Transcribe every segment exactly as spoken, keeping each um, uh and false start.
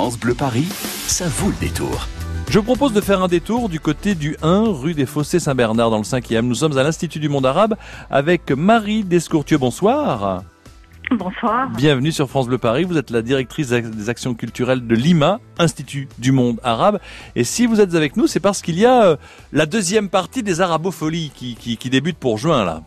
France Bleu Paris, ça vaut le détour. Je propose de faire un détour du côté du un, rue des Fossés-Saint-Bernard, dans le cinquième. Nous sommes à l'Institut du Monde Arabe avec Marie Descourtieux. Bonsoir. Bonsoir. Bienvenue sur France Bleu Paris. Vous êtes la directrice des actions culturelles de l'I M A, Institut du Monde Arabe. Et si vous êtes avec nous, c'est parce qu'il y a la deuxième partie des Arabofolies qui, qui, qui débute pour juin, là.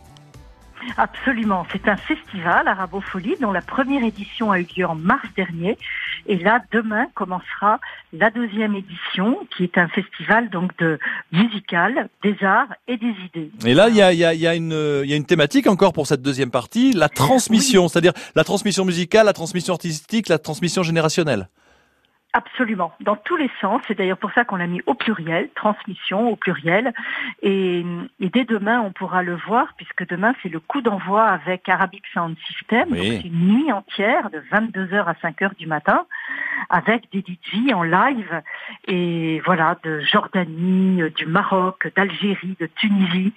Absolument. C'est un festival, Arabofolies, dont la première édition a eu lieu en mars dernier. Et là, demain commencera la deuxième édition, qui est un festival donc de musical, des arts et des idées. Et là, il y a, y a, y a une, il y a une thématique encore pour cette deuxième partie, la transmission, oui. C'est-à-dire la transmission musicale, la transmission artistique, la transmission générationnelle. Absolument, dans tous les sens. C'est d'ailleurs pour ça qu'on l'a mis au pluriel, transmission au pluriel. Et, et dès demain, on pourra le voir, puisque demain, c'est le coup d'envoi avec Arabic Sound System. Oui. Donc c'est une nuit entière, de vingt-deux heures à cinq heures du matin, avec des D J en live. Et voilà, de Jordanie, du Maroc, d'Algérie, de Tunisie.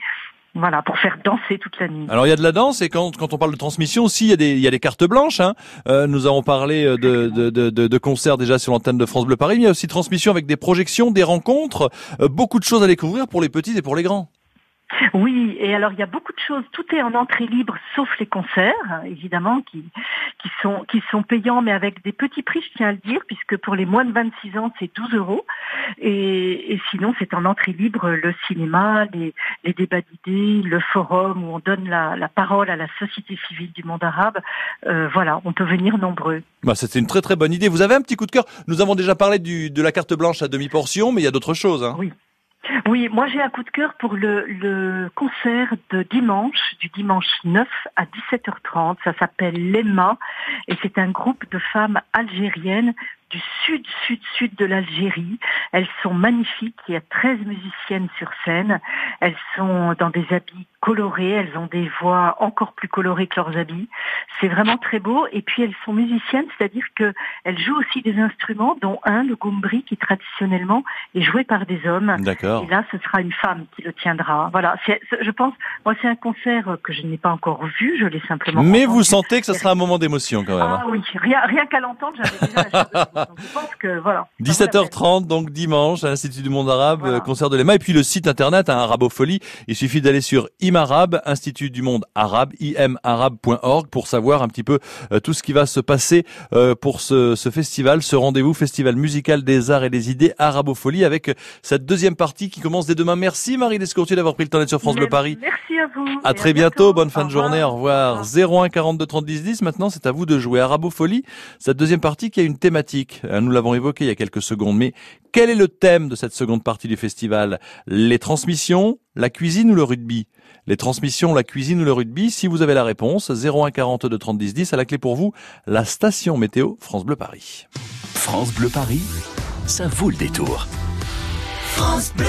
Voilà, pour faire danser toute la nuit. Alors il y a de la danse, et quand quand on parle de transmission aussi, il y a des il y a des cartes blanches. Hein. Euh, nous avons parlé de de de, de concerts déjà sur l'antenne de France Bleu Paris, mais il y a aussi transmission avec des projections, des rencontres, euh, beaucoup de choses à découvrir pour les petits et pour les grands. Oui, et alors il y a beaucoup de choses, tout est en entrée libre sauf les concerts, évidemment, qui qui sont qui sont payants, mais avec des petits prix, je tiens à le dire, puisque pour les moins de vingt-six ans, c'est douze euros, et, et sinon c'est en entrée libre le cinéma, les, les débats d'idées, le forum où on donne la, la parole à la société civile du monde arabe, euh, voilà, on peut venir nombreux. Bah, c'était une très très bonne idée. Vous avez un petit coup de cœur, nous avons déjà parlé du, de la carte blanche à demi-portion, mais il y a d'autres choses. Hein. Oui. Oui, moi j'ai un coup de cœur pour le, le concert de dimanche, du dimanche neuf à dix-sept heures trente. Ça s'appelle l'E M A et c'est un groupe de femmes algériennes du sud, sud, sud de l'Algérie. Elles sont magnifiques, il y a treize musiciennes sur scène. Elles sont dans des habits colorés, elles ont des voix encore plus colorées que leurs habits. C'est vraiment très beau. Et puis elles sont musiciennes, c'est-à-dire qu'elles jouent aussi des instruments, dont un, le gombri, qui traditionnellement est joué par des hommes. D'accord. Et là, ce sera une femme qui le tiendra. Voilà, c'est, je pense, moi c'est un concert que je n'ai pas encore vu, je l'ai simplement... Mais entendu. Vous sentez que ce sera un moment d'émotion quand même. Ah oui, rien, rien qu'à l'entendre, j'avais déjà la chose. Donc, je pense que, voilà, dix-sept heures trente, donc dimanche, à l'Institut du Monde Arabe, voilà. Concert de l'E M A. Et puis le site internet, hein, Arabofolie, il suffit d'aller sur imarabe, Institut du Monde Arabe, i m arabe point org, pour savoir un petit peu euh, tout ce qui va se passer euh, pour ce, ce festival, ce rendez-vous, Festival musical des arts et des idées, Arabofolie, avec cette deuxième partie qui commence dès demain. Merci Marie Descourtieux d'avoir pris le temps d'être sur France Bleu Paris. Merci à vous. À très à bientôt, bientôt, bonne fin de journée, au revoir. zéro un quarante-deux trente dix dix, maintenant c'est à vous de jouer Arabofolie, cette deuxième partie qui a une thématique. Nous l'avons évoqué il y a quelques secondes, mais quel est le thème de cette seconde partie du festival ? Les transmissions, la cuisine ou le rugby ? Les transmissions, la cuisine ou le rugby ? Si vous avez la réponse, zéro un quarante-deux trente dix dix, à la clé pour vous, la station météo France Bleu Paris. France Bleu Paris, ça vaut le détour. France Bleu.